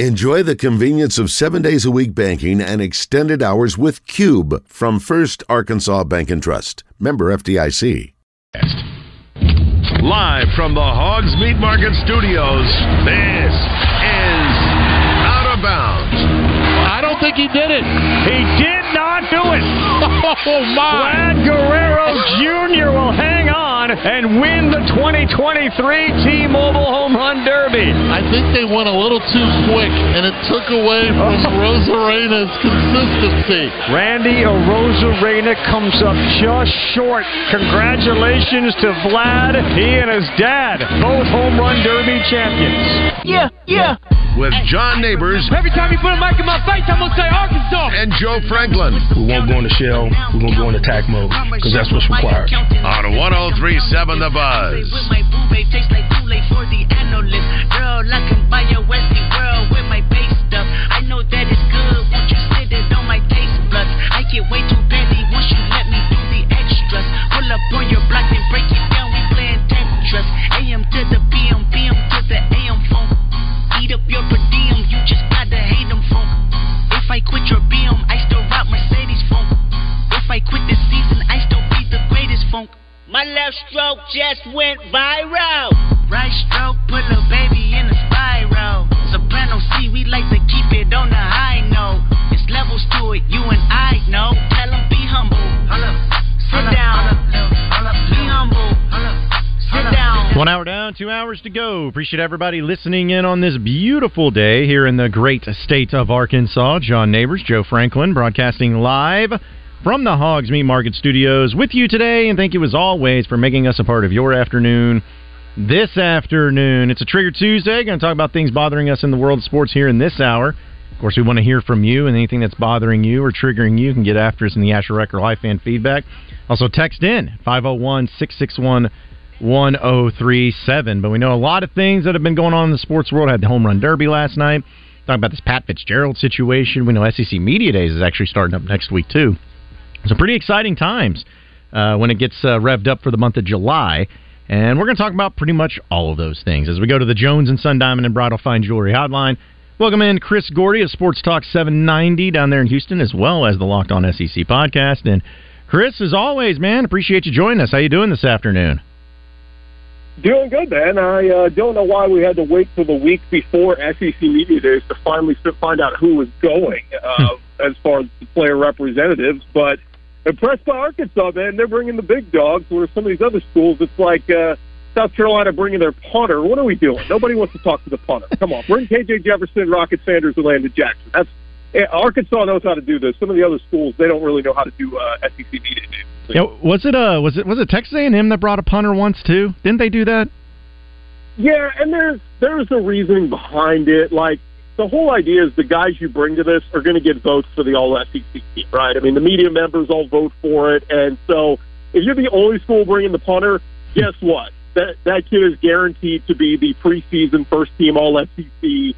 Enjoy the convenience of 7 days a week banking and extended hours with Cube from First Arkansas Bank and Trust. Member FDIC. Live from the Hogs Meat Market Studios, this is Out of Bounds. I don't think he did it. He did not do it. Oh, my. Vlad Guerrero Jr. will hang on and win the 2023 T-Mobile Home Run Derby. I think they went a little too quick, and it took away from Arozarena's consistency. Randy Arozarena comes up just short. Congratulations to Vlad. He and his dad, both Home Run Derby champions. Yeah, yeah. With John Neighbors. Every time you put a mic in my face, I'm going to say Arkansas. And Joe Franklin. We won't go in the shell. We're going to go in attack mode, because that's what's required. On 103.7 The Buzz. I know that it's good when you sit it on my taste buds. I get way too petty once you let me do the extras. Pull up on your block and break it down. We playing Tetris. AM to the PM, PM to the AM phone. Eat up your per diem, you just gotta hate them phone. If I quit your BM, I still rock Mercedes phone. If I quit this season, I still be the greatest phone. My left stroke just went viral. Right stroke put a baby in a spiral. Soprano C, we like to keep it on the high note. It's levels to it, you and I know. Tell them be humble. Sit down. Be humble. Sit down. 1 hour down, 2 hours to go. Appreciate everybody listening in on this beautiful day here in the great state of Arkansas. John Neighbors, Joe Franklin, broadcasting live from the Hogs Meat Market Studios with you today, and thank you as always for making us a part of your afternoon this afternoon. It's a Trigger Tuesday. Going to talk about things bothering us in the world of sports here in this hour. Of course, we want to hear from you, and anything that's bothering you or triggering you can get after us in the Asher Record Live Fan Feedback. Also, text in 501-661-1037. But we know a lot of things that have been going on in the sports world. I had the Home Run Derby last night. Talking about this Pat Fitzgerald situation. We know SEC Media Days is actually starting up next week, too. So pretty exciting times when it gets revved up for the month of July. And we're going to talk about pretty much all of those things as we go to the Jones & Son Diamond and Bridal Fine Jewelry Hotline. Welcome in Chris Gordy of Sports Talk 790 down there in Houston, as well as the Locked on SEC podcast. And Chris, as always, man, appreciate you joining us. How you doing this afternoon? Doing good, man. I don't know why we had to wait till the week before SEC Media Days to finally find out who was going as far as the player representatives, but impressed by Arkansas, man. They're bringing the big dogs, where some of these other schools, it's like South Carolina bringing their punter. What are we doing? Nobody wants to talk to the punter. Come on. Bring KJ Jefferson, Rocket Sanders, and Landon Jackson. Arkansas knows how to do this. Some of the other schools, they don't really know how to do SEC media days. Yeah, was it Texas A&M that brought a punter once, too? Didn't they do that? Yeah, and there's a reasoning behind it. Like, the whole idea is the guys you bring to this are going to get votes for the all-SEC team, right? I mean, the media members all vote for it. And so if you're the only school bringing the punter, guess what? That kid is guaranteed to be the preseason first-team all-SEC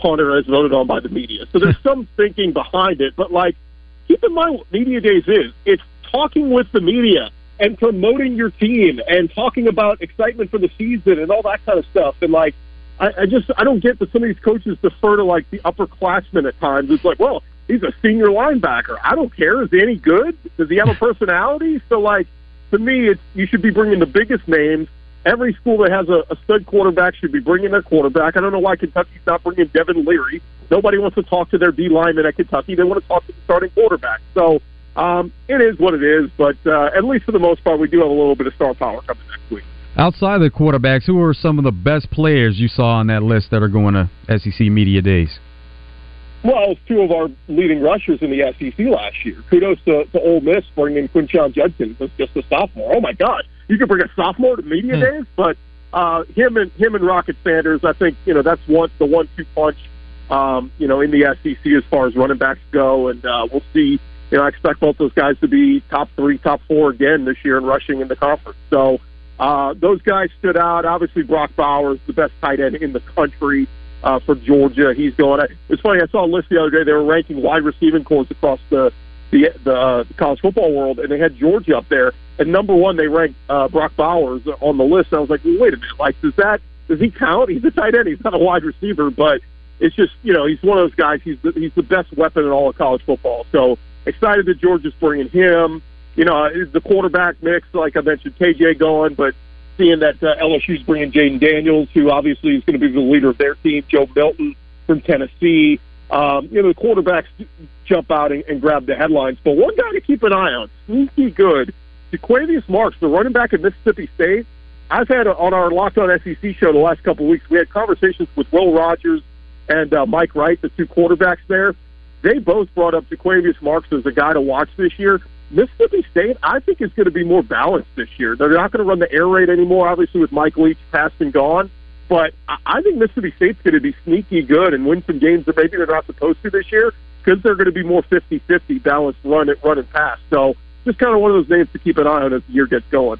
punter as voted on by the media. So there's some thinking behind it. But, like, keep in mind what Media Days is. It's talking with the media and promoting your team and talking about excitement for the season and all that kind of stuff. And, like, I don't get that some of these coaches defer to, like, the upperclassmen at times. It's like, well, he's a senior linebacker. I don't care. Is he any good? Does he have a personality? So, like, to me, you should be bringing the biggest names. Every school that has a stud quarterback should be bringing their quarterback. I don't know why Kentucky's not bringing Devin Leary. Nobody wants to talk to their D lineman at Kentucky. They want to talk to the starting quarterback. So it is what it is, but at least for the most part, we do have a little bit of star power coming next week. Outside of the quarterbacks, who are some of the best players you saw on that list that are going to SEC Media Days? Well, two of our leading rushers in the SEC last year. Kudos to Ole Miss bringing Quinshon Judkins, who's just a sophomore. Oh, my God. You could bring a sophomore to Media Days? But him and Rocket Sanders, I think, you know, that's the 1-2 punch, you know, in the SEC as far as running backs go. And we'll see. You know, I expect both those guys to be top three, top four again this year in rushing in the conference. So, those guys stood out. Obviously, Brock Bowers, the best tight end in the country for Georgia. He's going. It's funny. I saw a list the other day. They were ranking wide receiving cores across the college football world, and they had Georgia up there. And number one, they ranked Brock Bowers on the list. And I was like, well, wait a minute. Like, does he count? He's a tight end. He's not a wide receiver. But it's just, you know, he's one of those guys. He's the best weapon in all of college football. So excited that Georgia's bringing him. You know, is the quarterback mix, like I mentioned, KJ going, but seeing that LSU's bringing Jaden Daniels, who obviously is going to be the leader of their team, Joe Milton from Tennessee. You know, the quarterbacks jump out and grab the headlines. But one guy to keep an eye on, sneaky good, Dequavius Marks, the running back at Mississippi State. I've had on our Locked on SEC show the last couple of weeks, we had conversations with Will Rogers and Mike Wright, the two quarterbacks there. They both brought up Dequavius Marks as a guy to watch this year. Mississippi State, I think, is going to be more balanced this year. They're not going to run the air raid anymore, obviously, with Mike Leach passed and gone. But I think Mississippi State's going to be sneaky good and win some games that maybe they're not supposed to this year because they're going to be more 50-50 balanced run and pass. So just kind of one of those names to keep an eye on as the year gets going.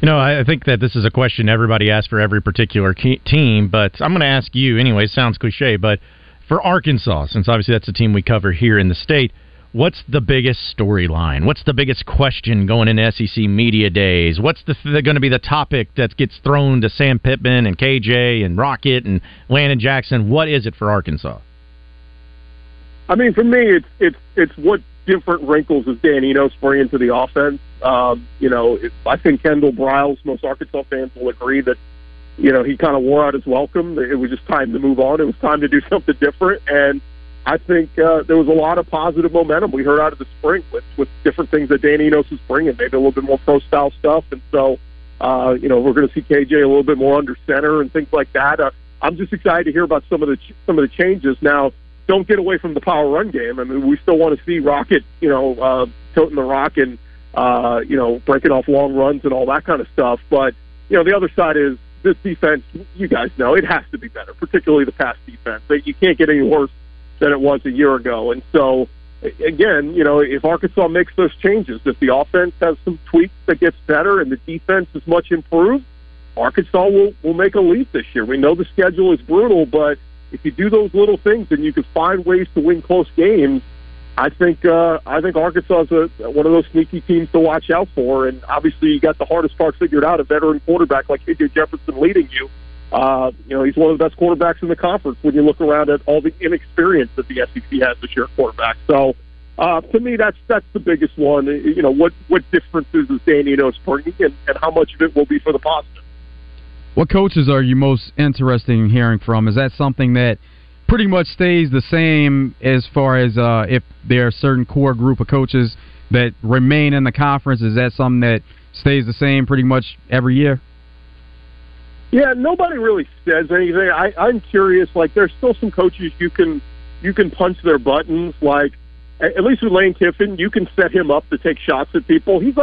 You know, I think that this is a question everybody asks for every particular team, but I'm going to ask you anyway. Sounds cliche, but for Arkansas, since obviously that's a team we cover here in the state, what's the biggest storyline? What's the biggest question going into SEC Media Days? What's going to be the topic that gets thrown to Sam Pittman and KJ and Rocket and Landon Jackson? What is it for Arkansas? I mean, for me, it's what different wrinkles is Dan Enos bringing to the offense. You know, I think Kendall Briles, most Arkansas fans will agree that, you know, he kind of wore out his welcome. It was just time to move on. It was time to do something different, and I think there was a lot of positive momentum we heard out of the spring with different things that Dan Enos is bringing, maybe a little bit more pro-style stuff. And so, you know, we're going to see KJ a little bit more under center and things like that. I'm just excited to hear about some of the changes. Now, don't get away from the power run game. I mean, we still want to see Rocket, you know, toting the rock and, you know, breaking off long runs and all that kind of stuff. But, you know, the other side is this defense, you guys know, it has to be better, particularly the pass defense. You can't get any worse than it was a year ago. And so, again, you know, if Arkansas makes those changes, if the offense has some tweaks that gets better and the defense is much improved, Arkansas will make a leap this year. We know the schedule is brutal, but if you do those little things and you can find ways to win close games, I think Arkansas is one of those sneaky teams to watch out for. And obviously you got the hardest part figured out, a veteran quarterback like KJ Jefferson leading you. You know, he's one of the best quarterbacks in the conference when you look around at all the inexperience that the SEC has this year at quarterback. So, to me, that's the biggest one. You know, what differences is Dan Enos bringing and how much of it will be for the positive? What coaches are you most interested in hearing from? Is that something that pretty much stays the same as far as if there are certain core group of coaches that remain in the conference? Is that something that stays the same pretty much every year? Yeah, nobody really says anything. I'm curious. Like, there's still some coaches you can punch their buttons. Like, at least with Lane Kiffin, you can set him up to take shots at people. He's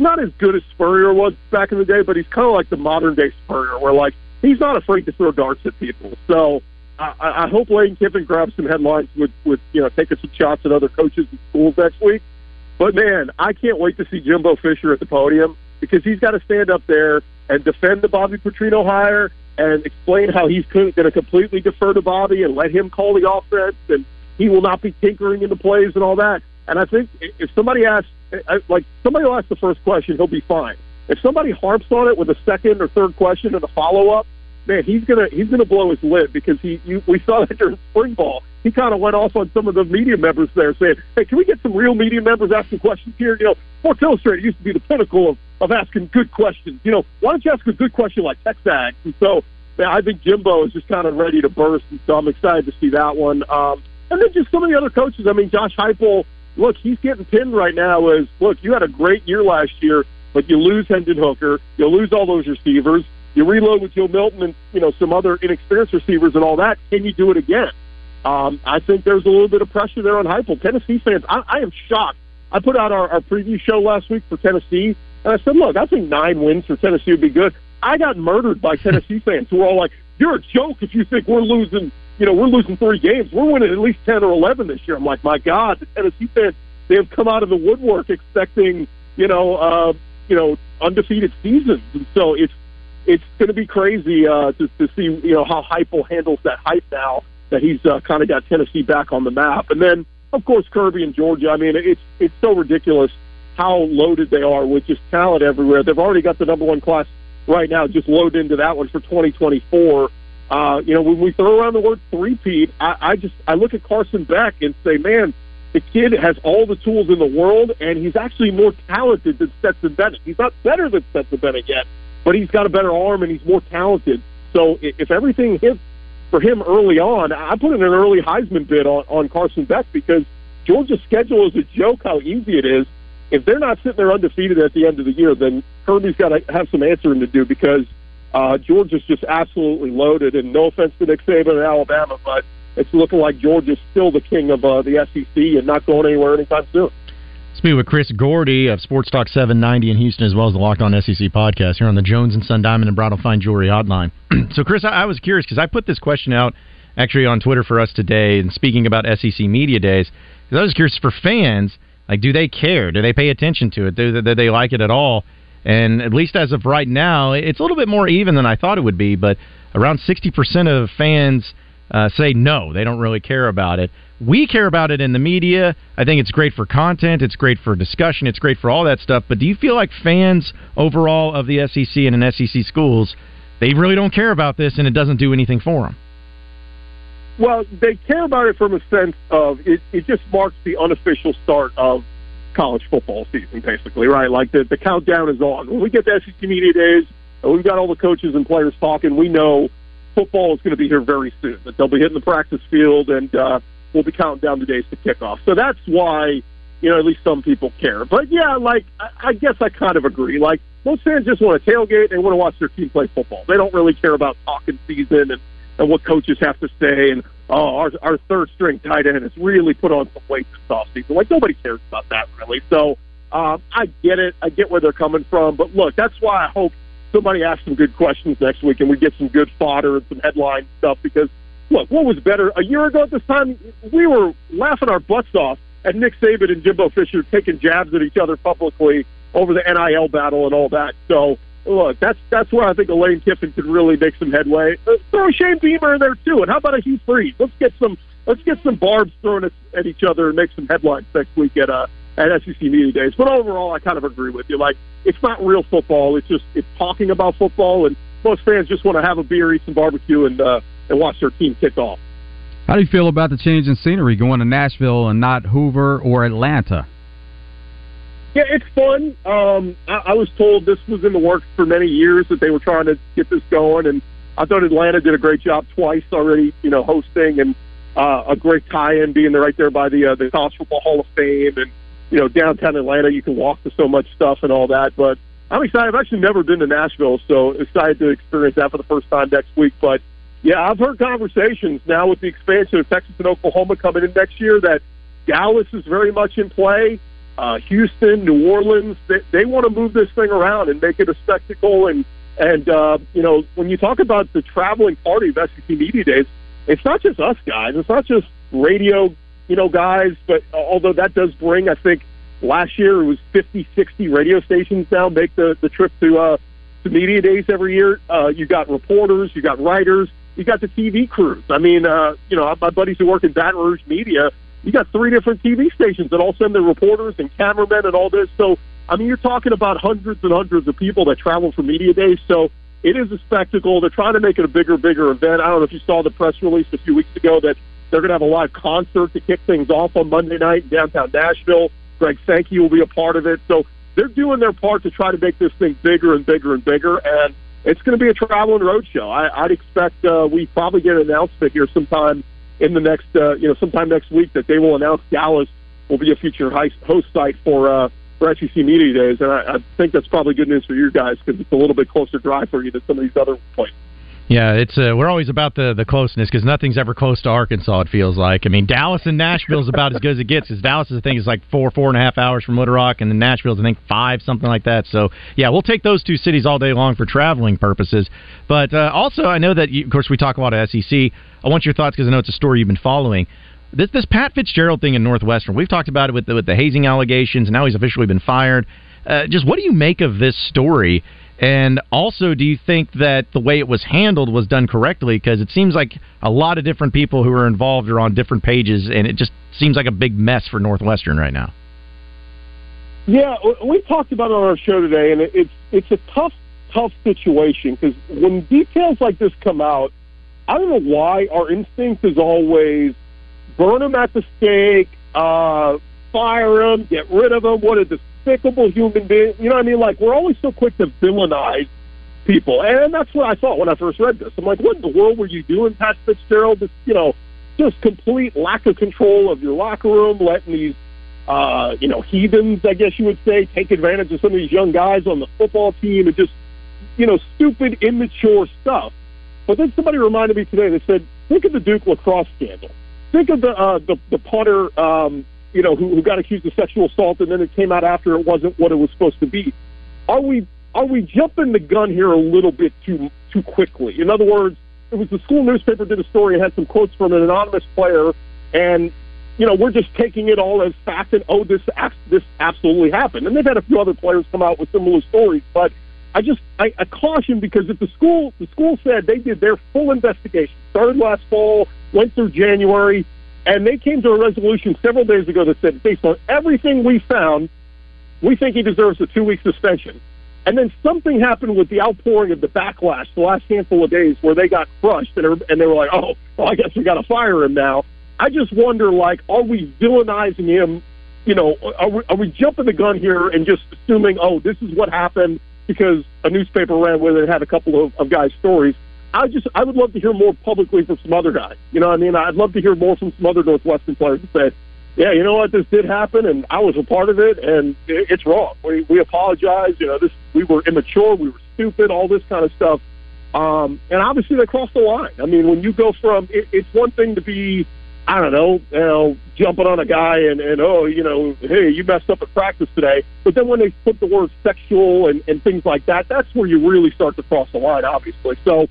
not as good as Spurrier was back in the day, but he's kind of like the modern day Spurrier, where like he's not afraid to throw darts at people. So I hope Lane Kiffin grabs some headlines with you know, taking some shots at other coaches and schools next week. But man, I can't wait to see Jimbo Fisher at the podium, because he's got to stand up there and defend the Bobby Petrino hire and explain how he's going to completely defer to Bobby and let him call the offense, and he will not be tinkering in the plays and all that. And I think if somebody asks, like, somebody will ask the first question, he'll be fine. If somebody harps on it with a second or third question and a follow-up, man, he's gonna blow his lid, because we saw that during spring ball. He kind of went off on some of the media members there, saying, "Hey, can we get some real media members asking questions here? You know, Sports Illustrated used to be the pinnacle of asking good questions. You know, why don't you ask a good question like Texag?" And so, man, I think Jimbo is just kind of ready to burst, and so I'm excited to see that one. And then just some of the other coaches. I mean, Josh Heupel. Look, he's getting pinned right now. You had a great year last year, but you lose Hendon Hooker, you lose all those receivers. You reload with Joe Milton and, you know, some other inexperienced receivers and all that. Can you do it again? I think there's a little bit of pressure there on Heupel. Tennessee fans, I am shocked. I put out our preview show last week for Tennessee, and I said, look, I think 9 wins for Tennessee would be good. I got murdered by Tennessee fans who were all like, you're a joke if you think we're losing 3 games. We're winning at least 10 or 11 this year. I'm like, my God, the Tennessee fans, they have come out of the woodwork expecting, undefeated seasons. And so it's going to be crazy to see, you know, how Heupel handles that hype now that he's kind of got Tennessee back on the map. And then, of course, Kirby and Georgia. I mean, it's so ridiculous how loaded they are with just talent everywhere. They've already got the number 1 class right now, just load into that one for 2024. When we throw around the word three-peat, I look at Carson Beck and say, man, the kid has all the tools in the world, and he's actually more talented than Stetson Bennett. He's not better than Stetson Bennett yet, but he's got a better arm and he's more talented. So if everything hits for him early on, I put in an early Heisman bid on Carson Beck, because Georgia's schedule is a joke how easy it is. If they're not sitting there undefeated at the end of the year, then Kirby's got to have some answering to do, because Georgia's just absolutely loaded. And no offense to Nick Saban and Alabama, but it's looking like Georgia's still the king of the SEC and not going anywhere anytime soon. Speaking with Chris Gordy of Sports Talk 790 in Houston, as well as the Locked on SEC podcast here on the Jones & Son Diamond and Bridal Fine Jewelry Hotline. So, Chris, I was curious because I put this question out actually on Twitter for us today, and speaking about SEC Media Days, because I was curious for fans, like, do they care? Do they pay attention to it? Do they like it at all? And at least as of right now, it's a little bit more even than I thought it would be, but around 60% of fans say no, they don't really care about it. We care about it in the media. I think it's great for content. It's great for discussion. It's great for all that stuff. But do you feel like fans overall of the SEC and in SEC schools, they really don't care about this and it doesn't do anything for them? Well, they care about it from a sense of it just marks the unofficial start of college football season, basically, right? Like the countdown is on. When we get to SEC Media Days and we've got all the coaches and players talking, we know football is going to be here very soon, that they'll be hitting the practice field, and we'll be counting down the days to kickoff. So that's why, at least some people care. But, yeah, like, I guess I kind of agree. Like, most fans just want to tailgate. They want to watch their team play football. They don't really care about talking season and what coaches have to say, and, oh, our third-string tight end has really put on some weight this offseason. Like, nobody cares about that, really. So I get it. I get where they're coming from. But, look, that's why I hope somebody asked some good questions next week, and we get some good fodder and some headline stuff, because, look, what was better? A year ago at this time, we were laughing our butts off at Nick Saban and Jimbo Fisher taking jabs at each other publicly over the NIL battle and all that. So, look, that's where I think Lane Kiffin could really make some headway. Throw Shane Beamer in there, too, and how about a Hugh Freeze? Let's get some barbs thrown at each other and make some headlines next week at SEC Media Days. But overall, I kind of agree with you. Like, it's not real football. It's talking about football, and most fans just want to have a beer, eat some barbecue, and watch their team kick off. How do you feel about the change in scenery, going to Nashville and not Hoover or Atlanta? Yeah, it's fun. I was told this was in the works for many years, that they were trying to get this going, and I thought Atlanta did a great job twice already, hosting, and a great tie-in being right there by the College Football Hall of Fame, and downtown Atlanta, you can walk to so much stuff and all that. But I'm excited. I've actually never been to Nashville, so excited to experience that for the first time next week. But, yeah, I've heard conversations now with the expansion of Texas and Oklahoma coming in next year that Dallas is very much in play. Houston, New Orleans, they want to move this thing around and make it a spectacle. And when you talk about the traveling party of SEC Media Days, it's not just us guys. It's not just radio guys, but although that does bring, I think last year it was 50, 60 radio stations now make the trip to Media Days every year. You got reporters, you got writers, you got the TV crews. I mean, my buddies who work in Baton Rouge media, you got 3 different TV stations that all send their reporters and cameramen and all this. So, I mean, you're talking about hundreds and hundreds of people that travel for Media Days. So it is a spectacle. They're trying to make it a bigger event. I don't know if you saw the press release a few weeks ago that they're going to have a live concert to kick things off on Monday night in downtown Nashville. Greg Sankey will be a part of it. So they're doing their part to try to make this thing bigger and bigger and bigger, and it's going to be a traveling roadshow. I'd expect we probably get an announcement here sometime next week that they will announce Dallas will be a future host site for SEC Media Days, and I think that's probably good news for you guys, because it's a little bit closer drive for you than some of these other places. Yeah, it's we're always about the closeness, because nothing's ever close to Arkansas, it feels like. I mean, Dallas and Nashville is about as good as it gets, because Dallas, I think, is like 4.5 hours from Little Rock, and then Nashville's, I think, 5, something like that. So, yeah, we'll take those 2 cities all day long for traveling purposes. But also, I know that, of course, we talk a lot of SEC. I want your thoughts, because I know it's a story you've been following. This Pat Fitzgerald thing in Northwestern, we've talked about it with the hazing allegations, and now he's officially been fired. Just what do you make of this story? And also, do you think that the way it was handled was done correctly? Because it seems like a lot of different people who are involved are on different pages, and it just seems like a big mess for Northwestern right now. Yeah, we talked about it on our show today, and it's a tough situation, because when details like this come out, I don't know why our instinct is always burn them at the stake, fire them, get rid of them. What a despicable human being. You know what I mean? Like, we're always so quick to villainize people. And that's what I thought when I first read this. I'm like, what in the world were you doing, Pat Fitzgerald? This, you know, just complete lack of control of your locker room, letting these, you know, heathens, I guess you would say, take advantage of some of these young guys on the football team and just, you know, stupid, immature stuff. But then somebody reminded me today, they said, think of the Duke lacrosse scandal. Think of the punter, you know, who got accused of sexual assault, and then it came out after it wasn't what it was supposed to be. Are we jumping the gun here a little bit too quickly? In other words, it was the school newspaper did a story and had some quotes from an anonymous player, and, you know, we're just taking it all as fact and, oh, this absolutely happened. And they've had a few other players come out with similar stories, but I caution, because if the school said they did their full investigation, started last fall, went through January, and they came to a resolution several days ago that said, based on everything we found, we think he deserves a 2-week suspension. And then something happened with the outpouring of the backlash the last handful of days where they got crushed, and they were like, oh, well, I guess we got to fire him now. I just wonder, like, are we villainizing him? You know, are we jumping the gun here and just assuming, oh, this is what happened because a newspaper ran with it and had a couple of guys' stories? I would love to hear more publicly from some other guys. You know what I mean? I'd love to hear more from some other Northwestern players that say, yeah, you know what, this did happen, and I was a part of it, and it's wrong. We apologize. You know, we were immature, we were stupid, all this kind of stuff. And obviously they crossed the line. I mean, when you go from it's one thing to be, I don't know, you know, jumping on a guy and oh, you know, hey, you messed up at practice today. But then when they put the word sexual and things like that, that's where you really start to cross the line, obviously. So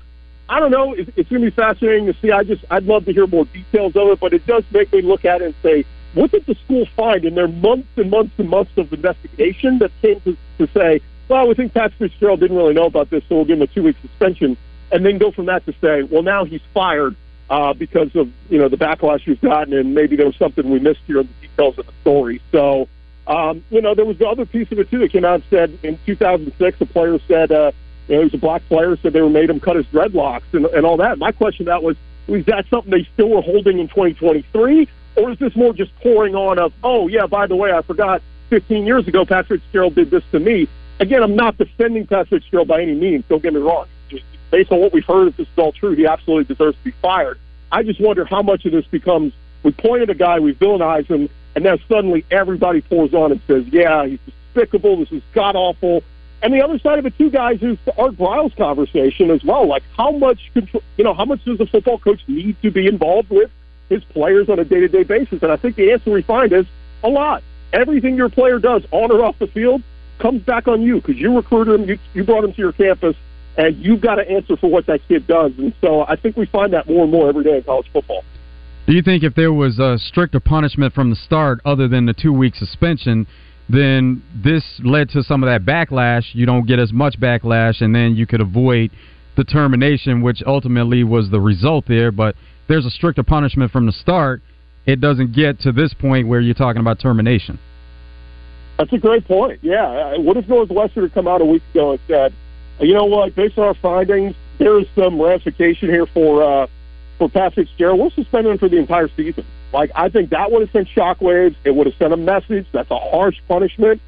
I don't know. It's going to be fascinating to see. I'd love to hear more details of it, but it does make me look at it and say, what did the school find in their months and months and months of investigation that came to say, well, we think Pat Fitzgerald didn't really know about this, so we'll give him a 2-week suspension, and then go from that to say, well, now he's fired because of, you know, the backlash he's gotten, and maybe there was something we missed here in the details of the story. So, you know, there was the other piece of it, too, that came out and said in 2006 a player said, you know, he was a black player, said they made him cut his dreadlocks and all that. My question that was that something they still were holding in 2023? Or is this more just pouring on of, oh, yeah, by the way, I forgot 15 years ago Pat Fitzgerald did this to me? Again, I'm not defending Pat Fitzgerald by any means. Don't get me wrong. Based on what we've heard, if this is all true, he absolutely deserves to be fired. I just wonder how much of this becomes, we point at a guy, we villainize him, and now suddenly everybody pours on and says, yeah, he's despicable, this is god-awful. And the other side of it, too, guys, is the Art Briles conversation as well. Like, how much control, you know, how much does a football coach need to be involved with his players on a day-to-day basis? And I think the answer we find is a lot. Everything your player does on or off the field comes back on you because you recruited him, you brought him to your campus, and you've got to answer for what that kid does. And so I think we find that more and more every day in college football. Do you think if there was a stricter punishment from the start other than the 2-week suspension, then this led to some of that backlash? You don't get as much backlash, and then you could avoid the termination, which ultimately was the result there, but there's a stricter punishment from the start, it doesn't get to this point where you're talking about termination. That's a great point, yeah. What if Northwestern had come out a week ago and said, you know what, based on our findings, there is some ramification here for Pat Fitzgerald. We'll suspend him for the entire season. Like, I think that would have sent shockwaves. It would have sent a message. That's a harsh punishment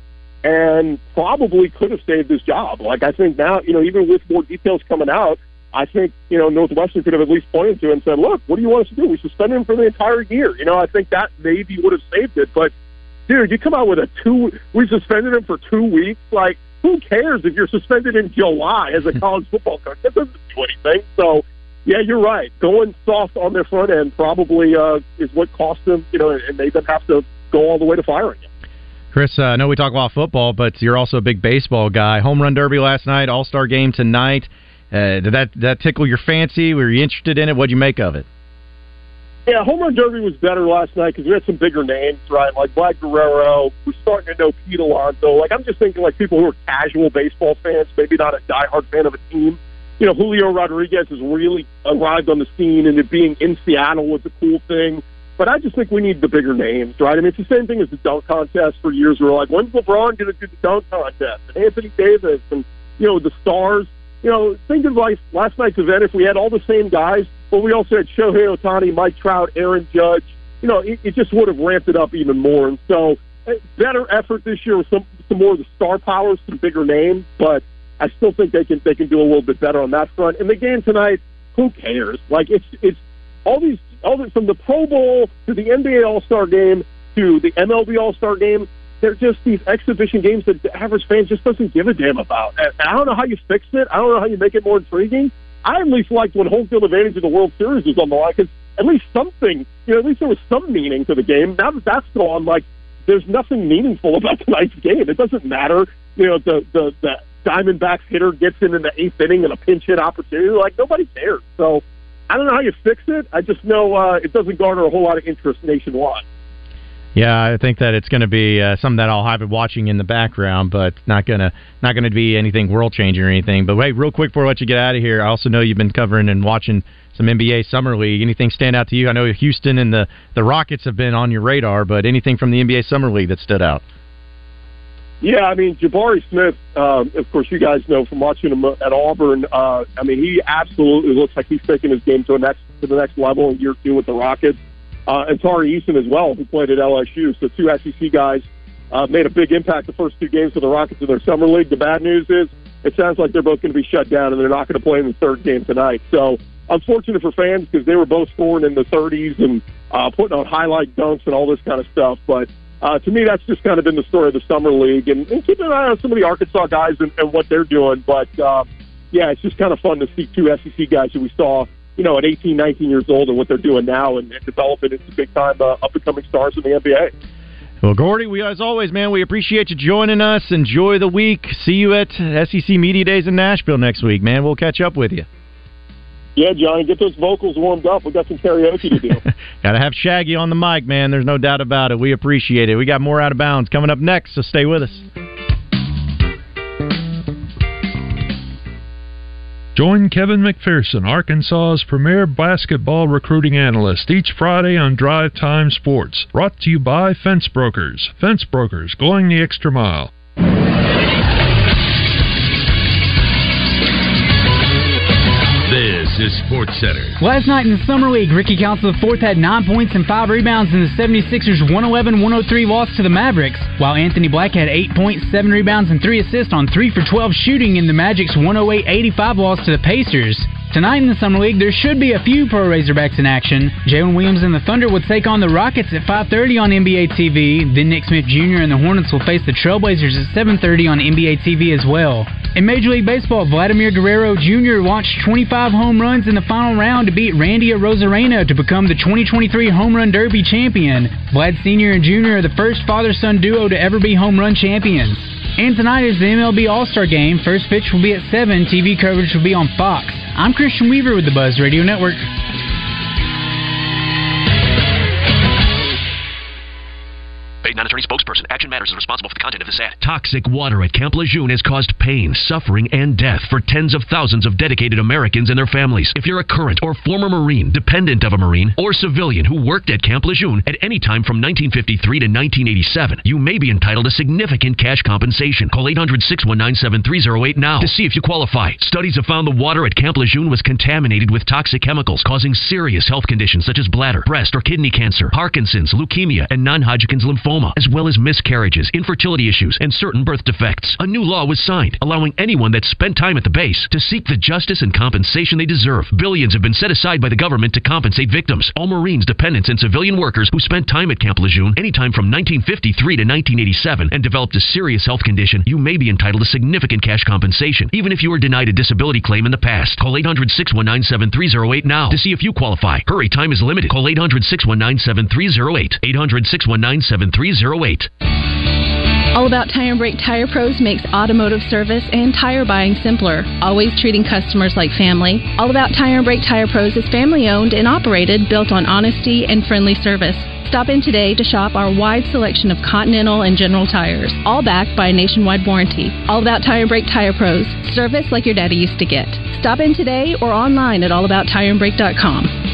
and probably could have saved his job. Like, I think now, you know, even with more details coming out, I think, you know, Northwestern could have at least pointed to it and said, look, what do you want us to do? We suspended him for the entire year. You know, I think that maybe would have saved it. But, dude, you come out with we suspended him for 2 weeks. Like, who cares if you're suspended in July as a college football coach? That doesn't do anything. So, yeah, you're right. Going soft on their front end probably is what cost them, you know, and they then have to go all the way to firing him. Chris, I know we talk about football, but you're also a big baseball guy. Home Run Derby last night, All-Star Game tonight. Did that tickle your fancy? Were you interested in it? What did you make of it? Yeah, Home Run Derby was better last night because we had some bigger names, right? Like Vlad Guerrero. We're starting to know Pete Alonso. Like, I'm just thinking, like, people who are casual baseball fans, maybe not a diehard fan of a team. You know, Julio Rodriguez has really arrived on the scene, and it being in Seattle was a cool thing. But I just think we need the bigger names, right? I mean, it's the same thing as the dunk contest for years. We were like, when's LeBron going to do the dunk contest? And Anthony Davis and, you know, the stars. You know, think of like last night's event, if we had all the same guys But we also had Shohei Ohtani, Mike Trout, Aaron Judge. You know, it just would have ramped it up even more. And so better effort this year with some more of the star powers, some bigger names. But I still think they can do a little bit better on that front. And the game tonight, who cares? Like, it's all these from the Pro Bowl to the NBA All-Star Game to the MLB All-Star Game, they're just these exhibition games that the average fan just doesn't give a damn about. And I don't know how you fix it. I don't know how you make it more intriguing. I at least liked when home field advantage of the World Series was on the line, because at least something, you know, at least there was some meaning to the game. Now that that's gone, like, there's nothing meaningful about tonight's game. It doesn't matter. You know, the Diamondbacks hitter gets in the eighth inning and a pinch hit opportunity. Like, nobody cares. So I don't know how you fix it. I just know it doesn't garner a whole lot of interest nationwide. Yeah, I think that it's going to be something that I'll have it watching in the background, but not going to be anything world-changing or anything. But, hey, real quick before I let you get out of here, I also know you've been covering and watching some NBA Summer League. Anything stand out to you? I know Houston and the Rockets have been on your radar, but anything from the NBA Summer League that stood out? Yeah, I mean, Jabari Smith, of course, you guys know from watching him at Auburn, I mean, he absolutely looks like he's taking his game to the next level in year two with the Rockets. And Tari Eason as well, who played at LSU. So two SEC guys made a big impact the first two games for the Rockets in their summer league. The bad news is it sounds like they're both going to be shut down, and they're not going to play in the third game tonight. So unfortunate for fans, because they were both scoring in the 30s and putting on highlight dunks and all this kind of stuff. But to me, that's just kind of been the story of the summer league. And keep an eye on some of the Arkansas guys and what they're doing. But, yeah, it's just kind of fun to see two SEC guys who we saw, you know, at 18, 19 years old and what they're doing now and developing into big-time up-and-coming stars in the NBA. Well, Gordy, as always, man, we appreciate you joining us. Enjoy the week. See you at SEC Media Days in Nashville next week, man. We'll catch up with you. Yeah, Johnny, get those vocals warmed up. We got some karaoke to do. Got to have Shaggy on the mic, man. There's no doubt about it. We appreciate it. We got more Out of Bounds coming up next, so stay with us. Join Kevin McPherson, Arkansas's premier basketball recruiting analyst, each Friday on Drive Time Sports. Brought to you by Fence Brokers. Fence Brokers, going the extra mile. This is Sports Center. Last night in the Summer League, Ricky Council IV had 9 points and 5 rebounds in the 76ers' 111-103 loss to the Mavericks, while Anthony Black had 8 points, 7 rebounds, and 3 assists on 3-for-12 shooting in the Magic's 108-85 loss to the Pacers. Tonight in the Summer League, there should be a few Pro Razorbacks in action. Jalen Williams and the Thunder would take on the Rockets at 5:30 on NBA TV. Then Nick Smith Jr. and the Hornets will face the Trailblazers at 7:30 on NBA TV as well. In Major League Baseball, Vladimir Guerrero Jr. launched 25 home runs in the final round to beat Randy Arozarena to become the 2023 Home Run Derby champion. Vlad Sr. and Jr. are the first father-son duo to ever be home run champions. And tonight is the MLB All-Star Game. First pitch will be at 7. TV coverage will be on Fox. I'm Christian Weaver with the Buzz Radio Network. Paid non-attorney spokesperson. Action Matters is responsible for the content of this ad. Toxic water at Camp Lejeune has caused pain, suffering, and death for tens of thousands of dedicated Americans and their families. If you're a current or former Marine, dependent of a Marine, or civilian who worked at Camp Lejeune at any time from 1953 to 1987, you may be entitled to significant cash compensation. Call 800-619-7308 now to see if you qualify. Studies have found the water at Camp Lejeune was contaminated with toxic chemicals, causing serious health conditions such as bladder, breast, or kidney cancer, Parkinson's, leukemia, and non-Hodgkin's lymphoma, as well as miscarriages, infertility issues, and certain birth defects. A new law was signed, allowing anyone that spent time at the base to seek the justice and compensation they deserve. Billions have been set aside by the government to compensate victims. All Marines, dependents, and civilian workers who spent time at Camp Lejeune anytime from 1953 to 1987 and developed a serious health condition, you may be entitled to significant cash compensation, even if you were denied a disability claim in the past. Call 800-619-7308 now to see if you qualify. Hurry, time is limited. Call 800-619-7308. 800-619-7308. All About Tire and Brake Tire Pros makes automotive service and tire buying simpler, always treating customers like family. All About Tire and Brake Tire Pros is family-owned and operated, built on honesty and friendly service. Stop in today to shop our wide selection of Continental and General tires, all backed by a nationwide warranty. All About Tire and Brake Tire Pros, service like your daddy used to get. Stop in today or online at allabouttireandbrake.com.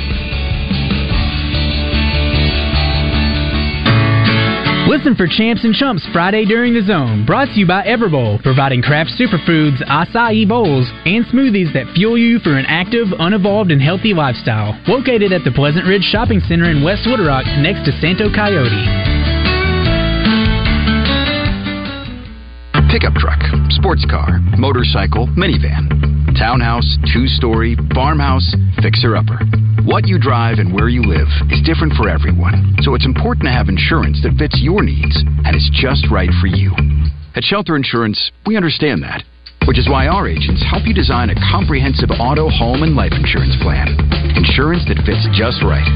Listen for Champs and Chumps Friday during the Zone, brought to you by Everbowl, providing craft superfoods, acai bowls, and smoothies that fuel you for an active, unevolved, and healthy lifestyle. Located at the Pleasant Ridge Shopping Center in West Little Rock, next to Santo Coyote. Pickup truck, sports car, motorcycle, minivan, townhouse, two-story, farmhouse, fixer-upper. What you drive and where you live is different for everyone, so it's important to have insurance that fits your needs and is just right for you. At Shelter Insurance, we understand that, which is why our agents help you design a comprehensive auto, home, and life insurance plan. Insurance that fits just right.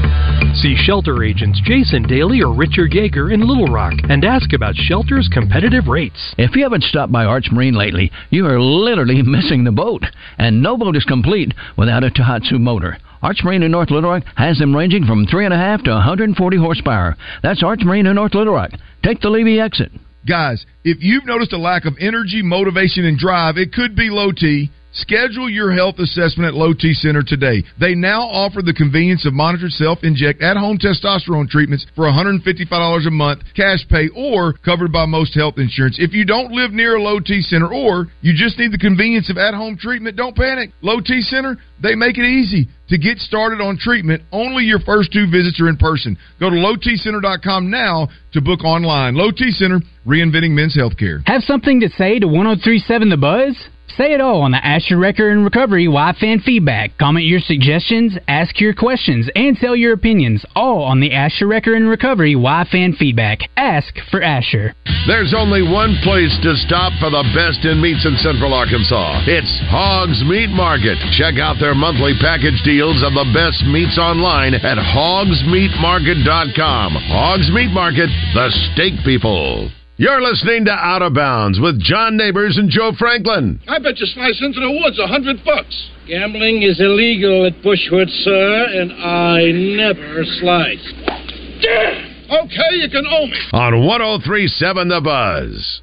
See Shelter agents Jason Daly or Richard Yeager in Little Rock and ask about Shelter's competitive rates. If you haven't stopped by Arch Marine lately, you are literally missing the boat. And no boat is complete without a Tohatsu motor. Arch Marine in North Little Rock has them ranging from 3.5 to 140 horsepower. That's Arch Marine in North Little Rock. Take the Levy exit. Guys, if you've noticed a lack of energy, motivation, and drive, it could be low T. Schedule your health assessment at Low T Center today. They now offer the convenience of monitored self-inject at-home testosterone treatments for $155 a month, cash pay, or covered by most health insurance. If you don't live near a Low T Center or you just need the convenience of at-home treatment, don't panic. Low T Center, they make it easy to get started on treatment. Only your first two visits are in person. Go to lowtcenter.com now to book online. Low T Center, reinventing men's healthcare. Have something to say to 103.7 The Buzz? Say it all on the Ask Your Wrecker and Recovery live fan feedback. Comment your suggestions, ask your questions, and tell your opinions, all on the Ask Your Wrecker and Recovery live fan feedback. Ask for Asher. There's only one place to stop for the best in meats in Central Arkansas. It's Hogs Meat Market. Check out their monthly package deals of the best meats online at hogsmeatmarket.com. Hogs Meat Market, the steak people. You're listening to Out of Bounds with John Neighbors and Joe Franklin. I bet you slice into the woods $100. Gambling is illegal at Bushwood, sir, and I never slice. Yeah! Okay, you can owe me. On 103.7 The Buzz.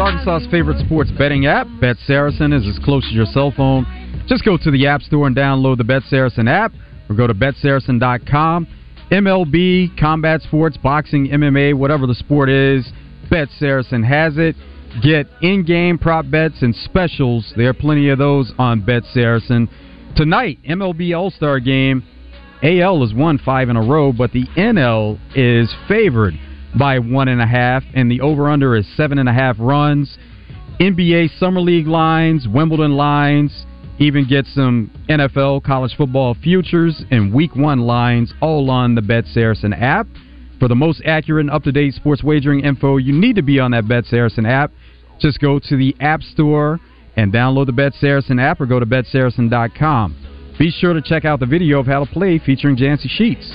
Arkansas's favorite sports betting app, Bet Saracen, is as close as your cell phone. Just go to the App Store and download the Bet Saracen app or go to BetSaracen.com. MLB, combat sports, boxing, MMA, whatever the sport is, Bet Saracen has it. Get in-game prop bets and specials. There are plenty of those on Bet Saracen. Tonight, MLB All-Star Game. AL has won 5 in a row, but the NL is favored by 1.5, and the over-under is 7.5 runs. NBA Summer League lines, Wimbledon lines, even get some NFL college football futures and Week 1 lines, all on the Bet Saracen app. For the most accurate and up-to-date sports wagering info, you need to be on that Bet Saracen app. Just go to the App Store and download the Bet Saracen app or go to BetSaracen.com. Be sure to check out the video of How to Play featuring Jancy Sheets.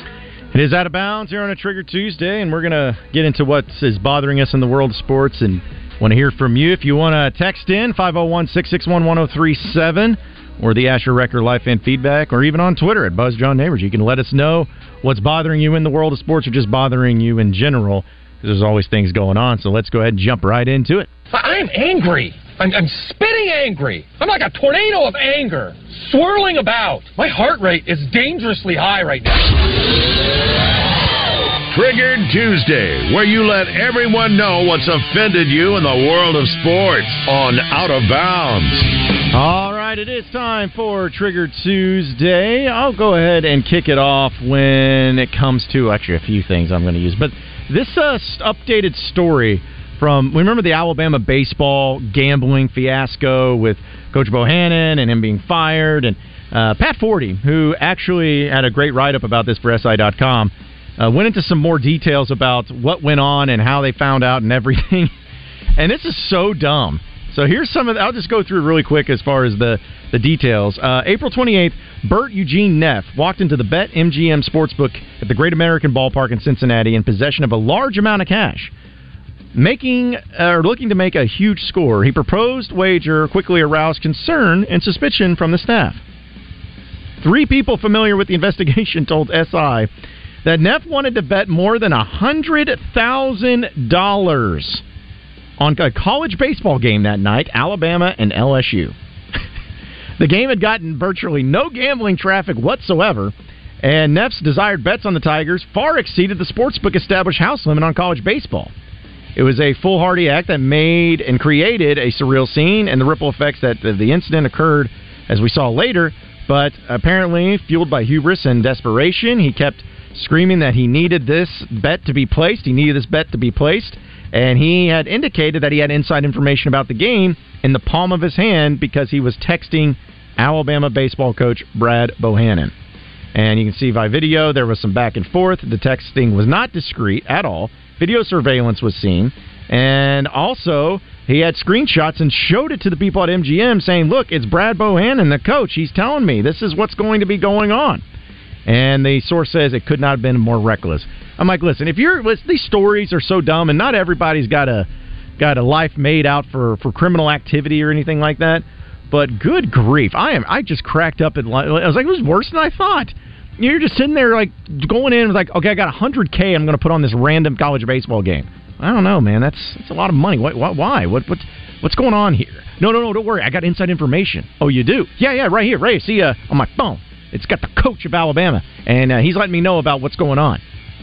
It is Out of Bounds here on a Trigger Tuesday, and we're going to get into what is bothering us in the world of sports and want to hear from you. If you want to text in, 501-661-1037, or the Asher Record Life and Feedback, or even on Twitter at BuzzJohnNeighbors. You can let us know what's bothering you in the world of sports or just bothering you in general, because there's always things going on. So let's go ahead and jump right into it. I'm angry. I'm spitting angry. I'm like a tornado of anger, swirling about. My heart rate is dangerously high right now. Triggered Tuesday, where you let everyone know what's offended you in the world of sports on Out of Bounds. All right, it is time for Triggered Tuesday. I'll go ahead and kick it off when it comes to, actually, a few things I'm going to use. But this updated story from, we remember the Alabama baseball gambling fiasco with Coach Bohannon and him being fired, and Pat Forty, who actually had a great write-up about this for SI.com, went into some more details about what went on and how they found out and everything. And this is so dumb. So here's some of the, I'll just go through really quick as far as the details. April 28th, Bert Eugene Neff walked into the BetMGM Sportsbook at the Great American Ballpark in Cincinnati in possession of a large amount of cash, looking to make a huge score. He proposed wager quickly aroused concern and suspicion from the staff. Three people familiar with the investigation told SI that Neff wanted to bet more than $100,000 on a college baseball game that night, Alabama and LSU. The game had gotten virtually no gambling traffic whatsoever, and Neff's desired bets on the Tigers far exceeded the sportsbook established house limit on college baseball. It was a foolhardy act that made and created a surreal scene, and the ripple effects that the incident occurred, as we saw later, but apparently fueled by hubris and desperation, he kept screaming that he needed this bet to be placed. He needed this bet to be placed. And he had indicated that he had inside information about the game in the palm of his hand because he was texting Alabama baseball coach Brad Bohannon. And you can see by video, there was some back and forth. The texting was not discreet at all. Video surveillance was seen. And also, he had screenshots and showed it to the people at MGM saying, look, it's Brad Bohannon, the coach. He's telling me this is what's going to be going on. And the source says it could not have been more reckless. I'm like, listen, if you're these stories are so dumb, and not everybody's got a life made out for criminal activity or anything like that. But good grief, I just cracked up at lunch. I was like, it was worse than I thought. You're just sitting there like going in with like, okay, I got $100K. I'm going to put on this random college baseball game. I don't know, man. That's a lot of money. Why? What's going on here? No. Don't worry. I got inside information. Oh, you do? Yeah. Right here, Ray. See, on my phone. It's got the coach of Alabama, and he's letting me know about what's going on.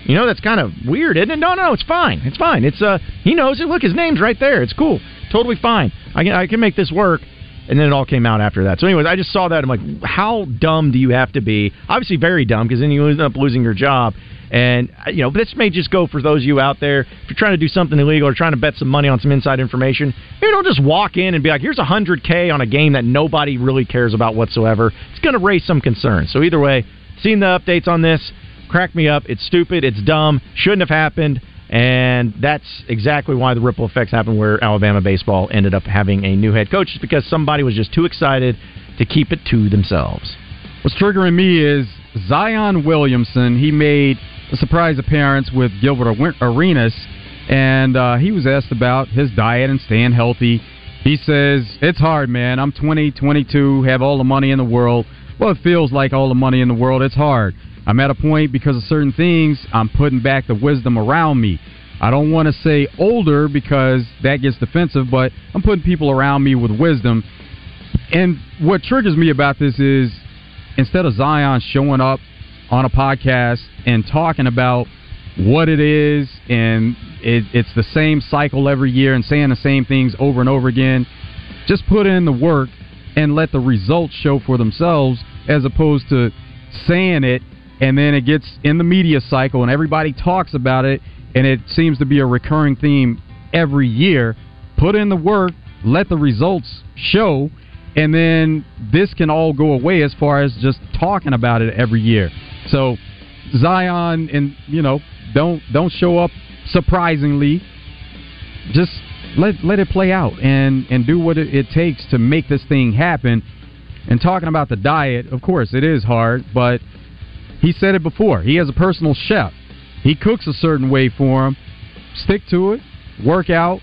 You know, that's kind of weird, isn't it? No, it's fine. It's fine. It's he knows it. Look, his name's right there. It's cool. Totally fine. I can make this work. And then it all came out after that. So anyways, I just saw that. I'm like, how dumb do you have to be? Obviously very dumb, because then you end up losing your job. And, you know, this may just go for those of you out there, if you're trying to do something illegal or trying to bet some money on some inside information, maybe don't just walk in and be like, here's $100K on a game that nobody really cares about whatsoever. It's going to raise some concern. So either way, seeing the updates on this, crack me up. It's stupid. It's dumb. Shouldn't have happened. And that's exactly why the ripple effects happened where Alabama baseball ended up having a new head coach, is because somebody was just too excited to keep it to themselves. What's triggering me is Zion Williamson. He made a surprise appearance with Gilbert Arenas, and he was asked about his diet and staying healthy. He says, it's hard, man. I'm 20, 22, have all the money in the world. Well, it feels like all the money in the world. It's hard. I'm at a point because of certain things, I'm putting back the wisdom around me. I don't want to say older because that gets defensive, but I'm putting people around me with wisdom. And what triggers me about this is, instead of Zion showing up on a podcast and talking about what it is, and it's the same cycle every year and saying the same things over and over again, just put in the work and let the results show for themselves, as opposed to saying it and then it gets in the media cycle and everybody talks about it, and it seems to be a recurring theme every year. Put in the work, let the results show, and then this can all go away as far as just talking about it every year. So Zion, and you know, don't show up surprisingly. Just let it play out and do what it takes to make this thing happen. And talking about the diet, of course, it is hard, but he said it before. He has a personal chef. He cooks a certain way for him. Stick to it, work out,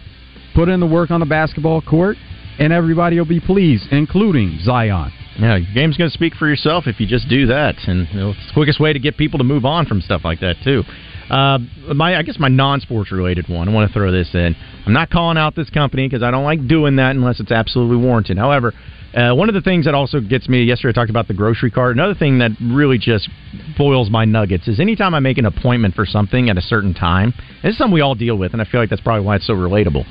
put in the work on the basketball court, and everybody will be pleased, including Zion. Yeah, your game's going to speak for yourself if you just do that. And it's the quickest way to get people to move on from stuff like that, too. I guess my non-sports-related one, I want to throw this in. I'm not calling out this company because I don't like doing that unless it's absolutely warranted. However, one of the things that also gets me, yesterday I talked about the grocery cart. Another thing that really just boils my nuggets is anytime I make an appointment for something at a certain time, and this is something we all deal with, and I feel like that's probably why it's so relatable.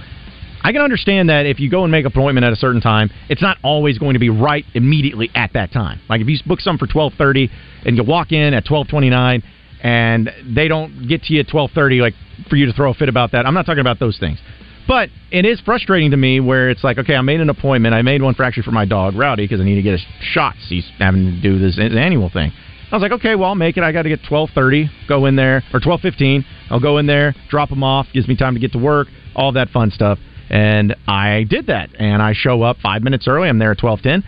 I can understand that if you go and make an appointment at a certain time, it's not always going to be right immediately at that time. Like if you book something for 12:30 and you walk in at 12:29 and they don't get to you at 12:30, like for you to throw a fit about that. I'm not talking about those things. But it is frustrating to me where it's like, okay, I made an appointment. I made one for actually for my dog, Rowdy, because I need to get his shots. He's having to do this annual thing. I was like, okay, well, I'll make it. I got to get 12:30, go in there, or 12:15. I'll go in there, drop him off, gives me time to get to work, all that fun stuff. And I did that, and I show up 5 minutes early. I'm there at 12:10,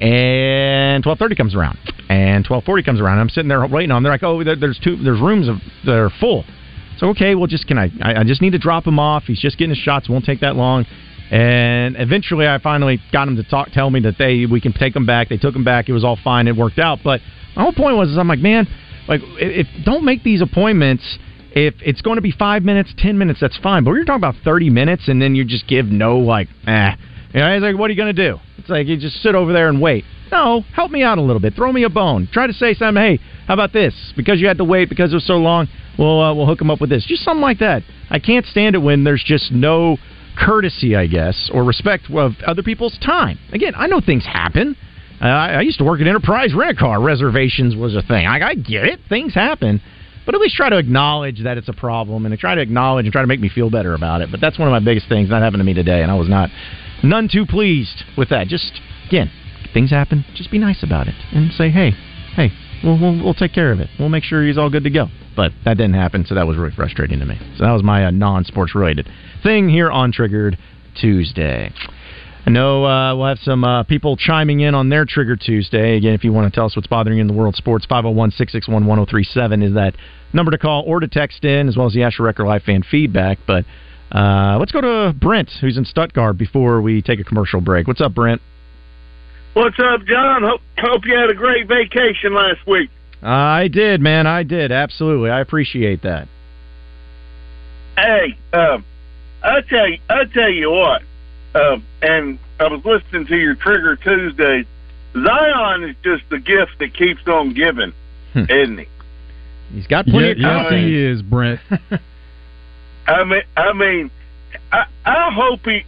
and 12:30 comes around, and 12:40 comes around. And I'm sitting there waiting on them. They're like, oh, there's rooms that are full. So okay, well, just I just need to drop him off. He's just getting his shots. It won't take that long. And eventually, I finally got him to tell me that we can take him back. They took him back. It was all fine. It worked out. But my whole point was, I'm like, man, like if don't make these appointments. If it's going to be 5 minutes, 10 minutes, that's fine. But we're talking about 30 minutes, and then you just give no, like, You know, he's like, what are you going to do? It's like, you just sit over there and wait. No, help me out a little bit. Throw me a bone. Try to say something, hey, how about this? Because you had to wait, because it was so long, we'll hook him up with this. Just something like that. I can't stand it when there's just no courtesy, I guess, or respect of other people's time. Again, I know things happen. I used to work at Enterprise Rent-A-Car. Reservations was a thing. I get it. Things happen. But at least try to acknowledge that it's a problem, and to try to acknowledge and try to make me feel better about it. But that's one of my biggest things. Not happened to me today, and I was none too pleased with that. Just, again, things happen. Just be nice about it and say, hey, we'll take care of it. We'll make sure he's all good to go. But that didn't happen, so that was really frustrating to me. So that was my non-sports-related thing here on Triggered Tuesday. I know we'll have some people chiming in on their Trigger Tuesday. Again, if you want to tell us what's bothering you in the world of sports, 501-661-1037 is that number to call or to text in, as well as the Asher Record Live fan feedback. But let's go to Brent, who's in Stuttgart, before we take a commercial break. What's up, Brent? What's up, John? Hope you had a great vacation last week. I did, man. I did. Absolutely. I appreciate that. Hey, I tell you what. And I was listening to your Trigger Tuesday. Zion is just the gift that keeps on giving, isn't he? He's got plenty of time. Yes, he is, Brent. I mean, I hope he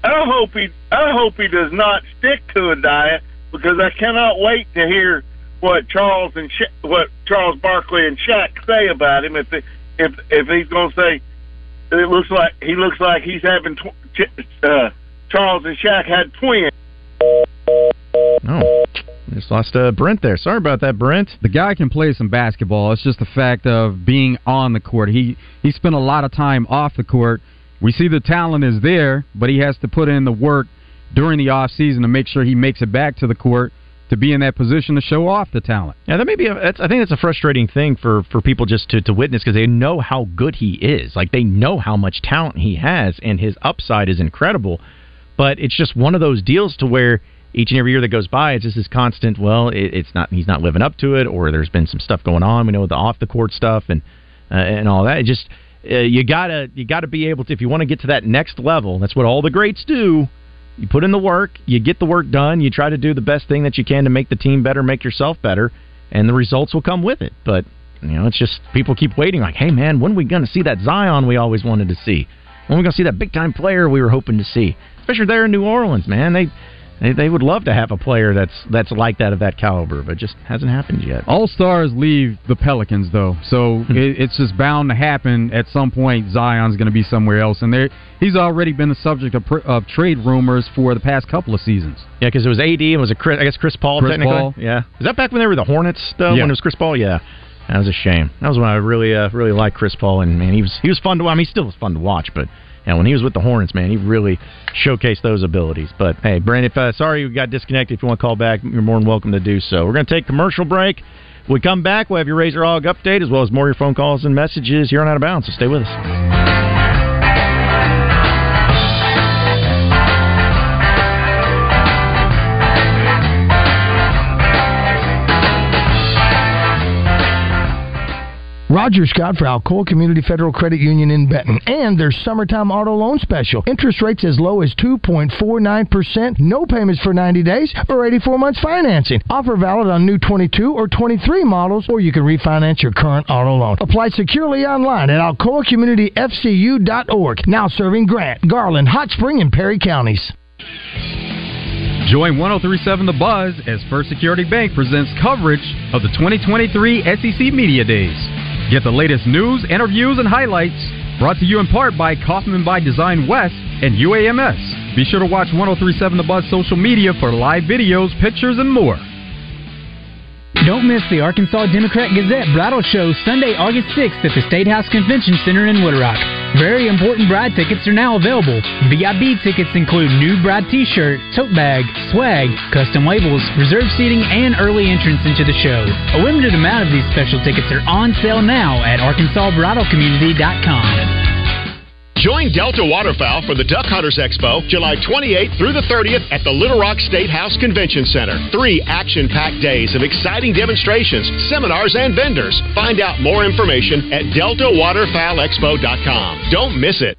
does not stick to a diet, because I cannot wait to hear what Charles Barkley and Shaq say about him. If he's going to say he looks like he's having Charles and Shaq had twins. Oh, just lost Brent there. Sorry about that, Brent. The guy can play some basketball. It's just the fact of being on the court. He spent a lot of time off the court. We see the talent is there, but he has to put in the work during the offseason to make sure he makes it back to the court to be in that position to show off the talent. Yeah, that may be. I think that's a frustrating thing for people just to witness, because they know how good he is. Like, they know how much talent he has, and his upside is incredible. But it's just one of those deals to where each and every year that goes by, it's just this constant, he's not living up to it, or there's been some stuff going on. We know the off-the-court stuff and all that. It just, you gotta be able to, if you want to get to that next level, that's what all the greats do. You put in the work, you get the work done, you try to do the best thing that you can to make the team better, make yourself better, and the results will come with it. But, you know, it's just people keep waiting like, hey, man, when are we going to see that Zion we always wanted to see? When are we going to see that big-time player we were hoping to see? Especially there in New Orleans, man. They would love to have a player that's like that, of that caliber, but just hasn't happened yet. All stars leave the Pelicans, though, so it's just bound to happen at some point. Zion's going to be somewhere else, and he's already been the subject of trade rumors for the past couple of seasons. Yeah, because it was AD, and it was Chris Paul, technically. Paul. Yeah, is that back when they were the Hornets, though? Yeah. When it was Chris Paul, yeah. That was a shame. That was when I really, really liked Chris Paul, and man, he was fun to. I mean, he still was fun to watch, but. And when he was with the Hornets, man, he really showcased those abilities. But, hey, Brandon, sorry we got disconnected. If you want to call back, you're more than welcome to do so. We're going to take commercial break. When we come back, we'll have your Razor Hog update, as well as more of your phone calls and messages here on Out of Bounds. So stay with us. Roger Scott for Alcoa Community Federal Credit Union in Benton, and their summertime auto loan special. Interest rates as low as 2.49%, no payments for 90 days or 84 months financing. Offer valid on new 22 or 23 models, or you can refinance your current auto loan. Apply securely online at AlcoaCommunityFCU.org. Now serving Grant, Garland, Hot Spring, and Perry counties. Join 1037 The Buzz as First Security Bank presents coverage of the 2023 SEC Media Days. Get the latest news, interviews, and highlights Brought to you in part by Kaufman by Design West and UAMS. Be sure to watch 103.7 The Buzz social media for live videos, pictures, and more. Don't miss the Arkansas Democrat Gazette Bridal Show Sunday, August 6th at the State House Convention Center in Little Rock. Very important bride tickets are now available. VIB tickets include new bride t-shirt, tote bag, swag, custom labels, reserved seating, and early entrance into the show. A limited amount of these special tickets are on sale now at ArkansasBridalCommunity.com. Join Delta Waterfowl for the Duck Hunters Expo July 28th through the 30th at the Little Rock State House Convention Center. 3 action-packed days of exciting demonstrations, seminars, and vendors. Find out more information at DeltaWaterfowlExpo.com. Don't miss it.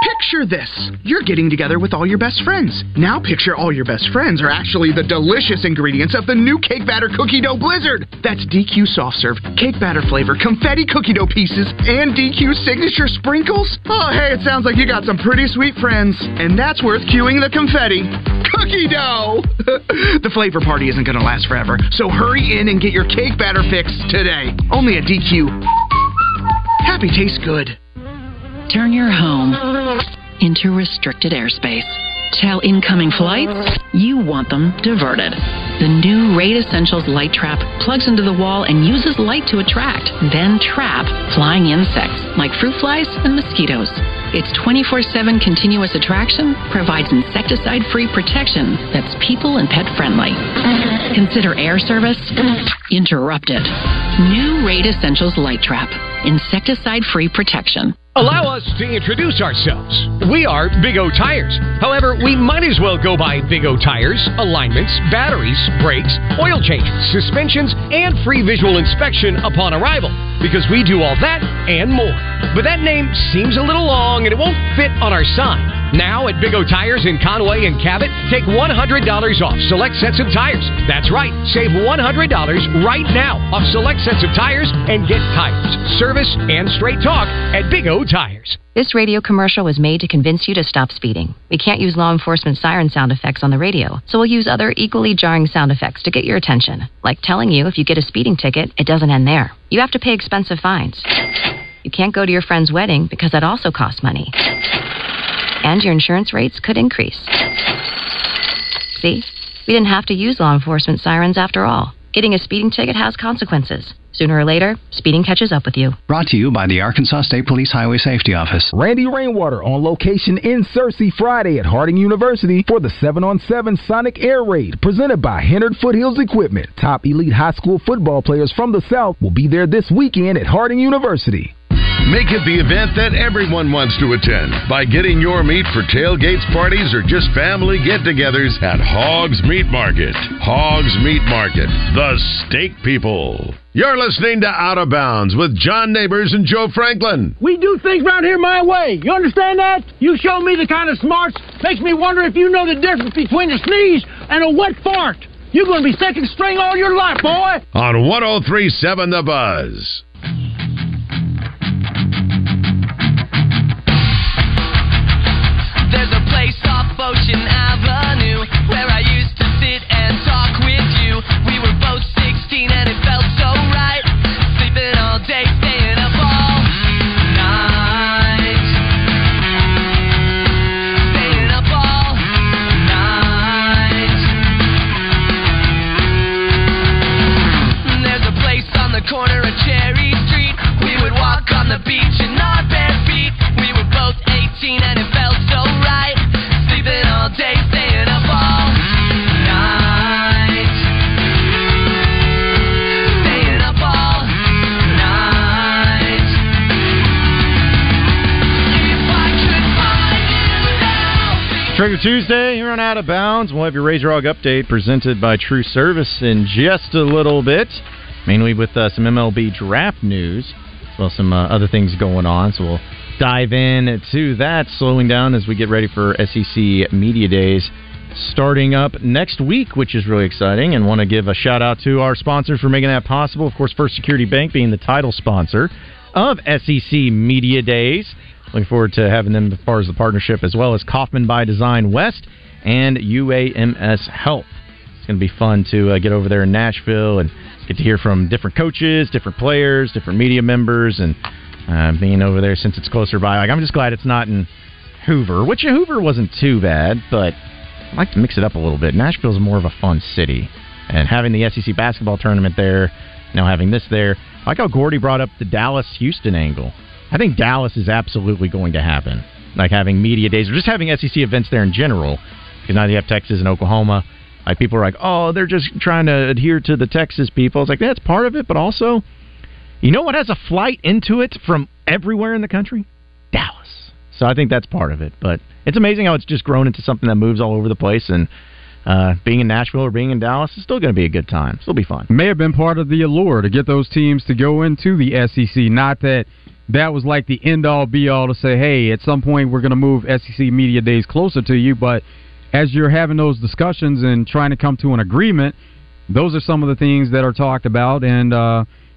Picture this. You're getting together with all your best friends. Now picture all your best friends are actually the delicious ingredients of the new Cake Batter Cookie Dough Blizzard. That's DQ Soft Serve, Cake Batter Flavor, Confetti Cookie Dough Pieces, and DQ Signature Sprinkles. Oh, hey, it sounds like you got some pretty sweet friends. And that's worth cueing the confetti. Cookie dough! The flavor party isn't going to last forever, so hurry in and get your Cake Batter fix today. Only at DQ. Happy tastes good. Turn your home into restricted airspace. Tell incoming flights you want them diverted. The new Raid Essentials light trap plugs into the wall and uses light to attract, then trap flying insects like fruit flies and mosquitoes. Its 24/7 continuous attraction provides insecticide-free protection that's people and pet friendly. Consider air service interrupted. New Raid Essentials light trap. Insecticide-free protection. Allow us to introduce ourselves. We are Big O Tires. However, we might as well go by Big O Tires, alignments, batteries, brakes, oil changes, suspensions, and free visual inspection upon arrival, because we do all that and more. But that name seems a little long, and it won't fit on our sign. Now at Big O Tires in Conway and Cabot, take $100 off select sets of tires. That's right, save $100 right now off select sets of tires and get tires, service, and straight talk at Big O Tires. This radio commercial was made to convince you to stop speeding. We can't use law enforcement siren sound effects on the radio, so we'll use other equally jarring sound effects to get your attention, like telling you if you get a speeding ticket, it doesn't end there. You have to pay expensive fines. You can't go to your friend's wedding because that also costs money. And your insurance rates could increase. See? We didn't have to use law enforcement sirens after all. Getting a speeding ticket has consequences. Sooner or later, speeding catches up with you. Brought to you by the Arkansas State Police Highway Safety Office. Randy Rainwater on location in Searcy Friday at Harding University for the 7-on-7 Sonic Air Raid, presented by Hennard Foothills Equipment. Top elite high school football players from the South will be there this weekend at Harding University. Make it the event that everyone wants to attend by getting your meat for tailgates, parties, or just family get-togethers at Hogs Meat Market. Hogs Meat Market, the steak people. You're listening to Out of Bounds with John Neighbors and Joe Franklin. We do things around here my way. You understand that? You show me the kind of smarts makes me wonder if you know the difference between a sneeze and a wet fart. You're going to be second string all your life, boy. On 103.7 The Buzz. Ocean Avenue, where I used to sit and talk with you. We were both 16 and it felt so right. Sleeping all day, staying up all night. Staying up all night. There's a place on the corner of Cherry Street. We would walk on the beach in our bare feet. We were both 18 and it felt so right. Day staying up all night. Staying up all night. If I could find it now. Trigger Tuesday here on Out of Bounds. We'll have your Razor Hog update presented by True Service in just a little bit, mainly with some MLB draft news, as well as some other things going on. So we'll dive in to that, slowing down as we get ready for SEC Media Days starting up next week, which is really exciting, and want to give a shout out to our sponsors for making that possible. Of course, First Security Bank being the title sponsor of SEC Media Days. Looking forward to having them as far as the partnership, as well as Kaufman by Design West and UAMS Health. It's going to be fun to get over there in Nashville and get to hear from different coaches, different players, different media members, and being over there since it's closer by. Like, I'm just glad it's not in Hoover, which Hoover wasn't too bad, but I like to mix it up a little bit. Nashville's more of a fun city, and having the SEC basketball tournament there, now having this there. I like how Gordy brought up the Dallas-Houston angle. I think Dallas is absolutely going to happen. Like having media days or just having SEC events there in general. Because now you have Texas and Oklahoma. Like people are like, oh, they're just trying to adhere to the Texas people. It's like, that's part of it. But also, you know what has a flight into it from everywhere in the country? Dallas. So I think that's part of it. But it's amazing how it's just grown into something that moves all over the place. And being in Nashville or being in Dallas is still going to be a good time. Still be fun. May have been part of the allure to get those teams to go into the SEC. Not that that was like the end-all, be-all to say, hey, at some point we're going to move SEC Media Days closer to you. But as you're having those discussions and trying to come to an agreement, those are some of the things that are talked about, and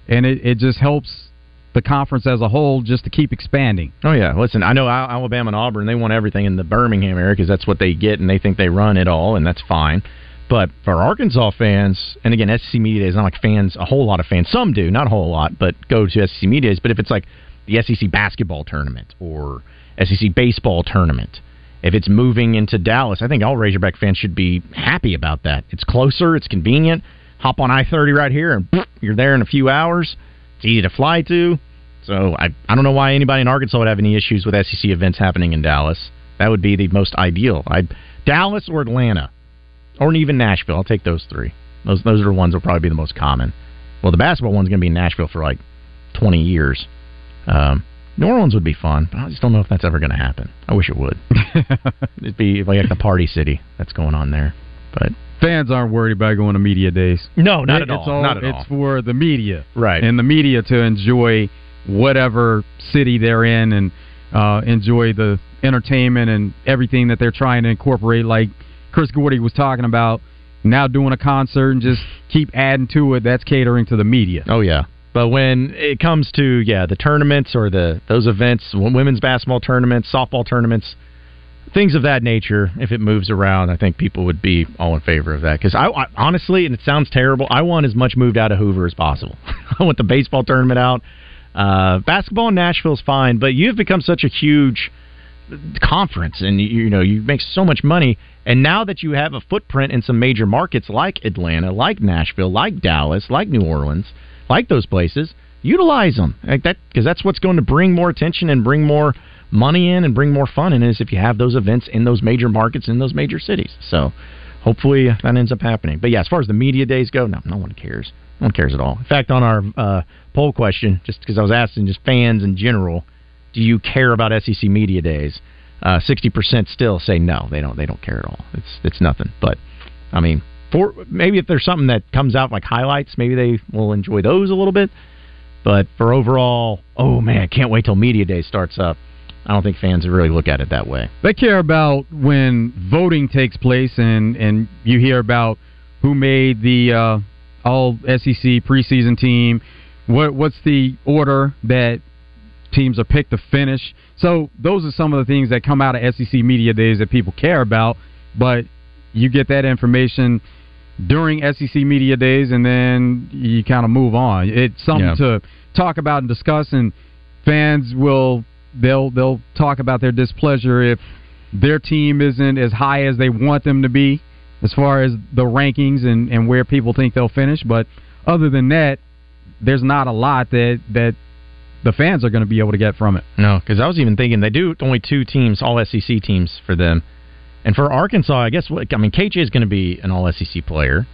it just helps the conference as a whole just to keep expanding. Oh, yeah. Listen, I know Alabama and Auburn, they want everything in the Birmingham area because that's what they get, and they think they run it all, and that's fine. But for Arkansas fans, and again, SEC Media Days, not like fans, a whole lot of fans. Some do, not a whole lot, but go to SEC Media Days. But if it's like the SEC basketball tournament or SEC baseball tournament, if it's moving into Dallas, I think all Razorback fans should be happy about that. It's closer. It's convenient. Hop on I-30 right here, and you're there in a few hours. It's easy to fly to. So I don't know why anybody in Arkansas would have any issues with SEC events happening in Dallas. That would be the most ideal. Dallas or Atlanta, or even Nashville. I'll take those three. Those are the ones that will probably be the most common. Well, the basketball one's going to be in Nashville for like 20 years. New Orleans would be fun, but I just don't know if that's ever going to happen. I wish it would. It'd be like the party city that's going on there. But fans aren't worried about going to media days. No, not at all. It's for the media, right? And the media to enjoy whatever city they're in and enjoy the entertainment and everything that they're trying to incorporate. Like Chris Gordy was talking about, now doing a concert and just keep adding to it. That's catering to the media. Oh yeah. But when it comes to, the tournaments or those events, women's basketball tournaments, softball tournaments, things of that nature, if it moves around, I think people would be all in favor of that. Because I honestly, and it sounds terrible, I want as much moved out of Hoover as possible. I want the baseball tournament out. Basketball in Nashville is fine, but you've become such a huge conference, and you make so much money. And now that you have a footprint in some major markets like Atlanta, like Nashville, like Dallas, like New Orleans, like those places, utilize them like that, because that's what's going to bring more attention and bring more money in and bring more fun in, is if you have those events in those major markets, in those major cities. So hopefully that ends up happening. But yeah, as far as the media days go, no one cares at all. In fact, on our poll question, just because I was asking just fans in general, do you care about SEC media days, 60% still say no, they don't care at all. It's nothing. But I mean, maybe if there's something that comes out like highlights, maybe they will enjoy those a little bit. But for overall, oh man, can't wait till media day starts up, I don't think fans really look at it that way. They care about when voting takes place and you hear about who made the all-SEC preseason team, what's the order that teams are picked to finish. So those are some of the things that come out of SEC media days that people care about, but you get that information during SEC media days, and then you kind of move on. It's something to talk about and discuss, and fans they'll talk about their displeasure if their team isn't as high as they want them to be as far as the rankings and where people think they'll finish. But other than that, there's not a lot that the fans are going to be able to get from it. No, because I was even thinking they do only two teams, all SEC teams for them. And for Arkansas, KJ is going to be an All-SEC player,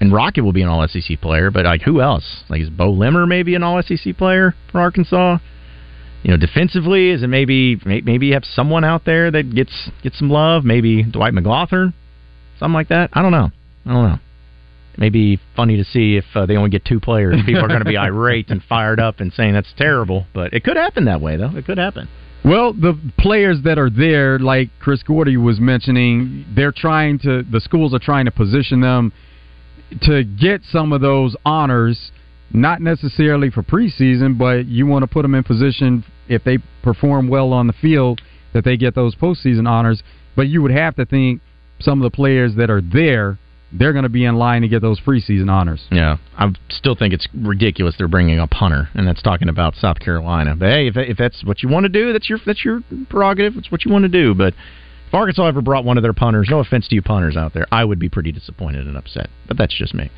and Rocket will be an All-SEC player, but, who else? Is Bo Limmer maybe an All-SEC player for Arkansas? Defensively, is it maybe you have someone out there that gets some love? Maybe Dwight McLaughlin? Something like that? I don't know. It may be funny to see if they only get two players. People are going to be irate and fired up and saying that's terrible, but it could happen that way, though. It could happen. Well, the players that are there, like Chris Gordy was mentioning, the schools are trying to position them to get some of those honors, not necessarily for preseason, but you want to put them in position if they perform well on the field that they get those postseason honors. But you would have to think some of the players that are there, they're going to be in line to get those preseason honors. Yeah, I still think it's ridiculous they're bringing up Hunter, and that's talking about South Carolina. But hey, if that's what you want to do, that's your prerogative. It's what you want to do. But if Arkansas ever brought one of their punters, no offense to you punters out there, I would be pretty disappointed and upset. But that's just me.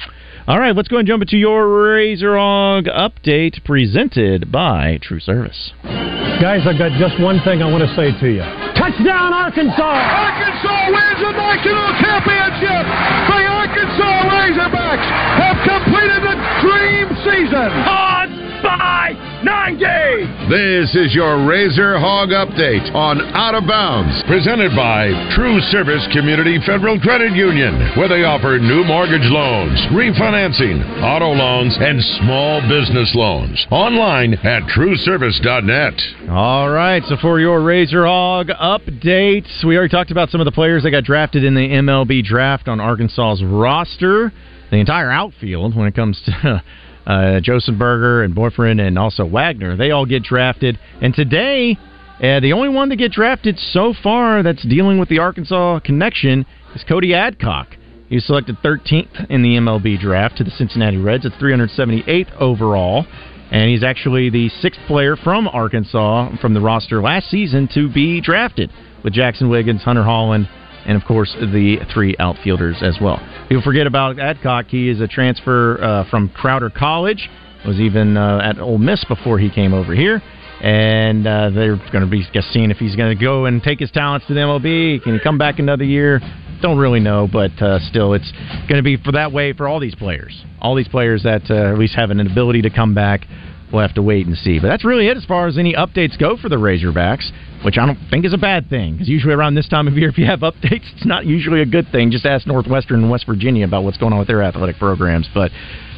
All right, let's go and jump into your Razor Hog update presented by True Service. Guys, I've got just one thing I want to say to you. Touchdown, Arkansas! Arkansas wins the national championship! The Arkansas Razorbacks have completed the dream season! On by 9 games! This is your Razor Hog update on Out of Bounds, presented by True Service Community Federal Credit Union, where they offer new mortgage loans, refinancing, auto loans, and small business loans. Online at trueservice.net. All right, so for your Razor Hog updates, we already talked about some of the players that got drafted in the MLB draft on Arkansas's roster. The entire outfield when it comes to Josenberger and Boyfriend and also Wagner, they all get drafted. And today, the only one to get drafted so far that's dealing with the Arkansas connection is Cody Adcock. He was selected 13th in the MLB draft to the Cincinnati Reds. It's 378th overall. And he's actually the 6th player from Arkansas from the roster last season to be drafted, with Jackson Wiggins, Hunter Holland, and, of course, the 3 outfielders as well. People forget about Adcock. He is a transfer from Crowder College. Was even at Ole Miss before he came over here. And they're going to be seeing if he's going to go and take his talents to the MLB. Can he come back another year? Don't really know, but still, it's going to be that way for all these players. All these players that at least have an ability to come back. We'll have to wait and see. But that's really it as far as any updates go for the Razorbacks, which I don't think is a bad thing, because usually around this time of year, if you have updates, it's not usually a good thing. Just ask Northwestern and West Virginia about what's going on with their athletic programs. But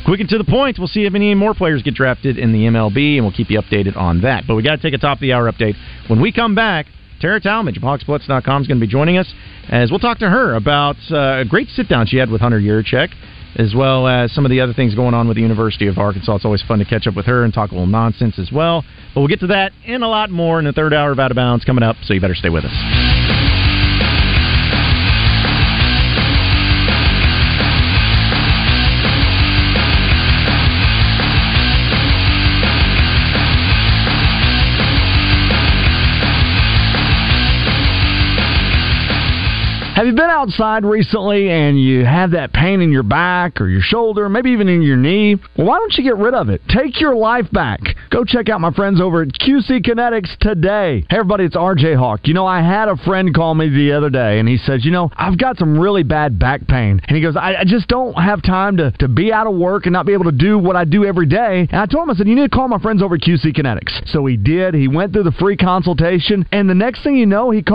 quick and to the point, we'll see if any more players get drafted in the MLB, and we'll keep you updated on that. But we got to take a top-of-the-hour update. When we come back, Tara Talmadge of HogsBlitz.com is going to be joining us, as we'll talk to her about a great sit-down she had with Hunter Yurichek, as well as some of the other things going on with the University of Arkansas. It's always fun to catch up with her and talk a little nonsense as well. But we'll get to that and a lot more in the third hour of Out of Bounds coming up, so you better stay with us. Have you been outside recently and you have that pain in your back or your shoulder, maybe even in your knee? Well, why don't you get rid of it? Take your life back. Go check out my friends over at QC Kinetics today. Hey, everybody, it's RJ Hawk. You know, I had a friend call me the other day, and he says, you know, I've got some really bad back pain. And he goes, I just don't have time to be out of work and not be able to do what I do every day. And I told him, I said, you need to call my friends over at QC Kinetics. So he did. He went through the free consultation, and the next thing you know, he called.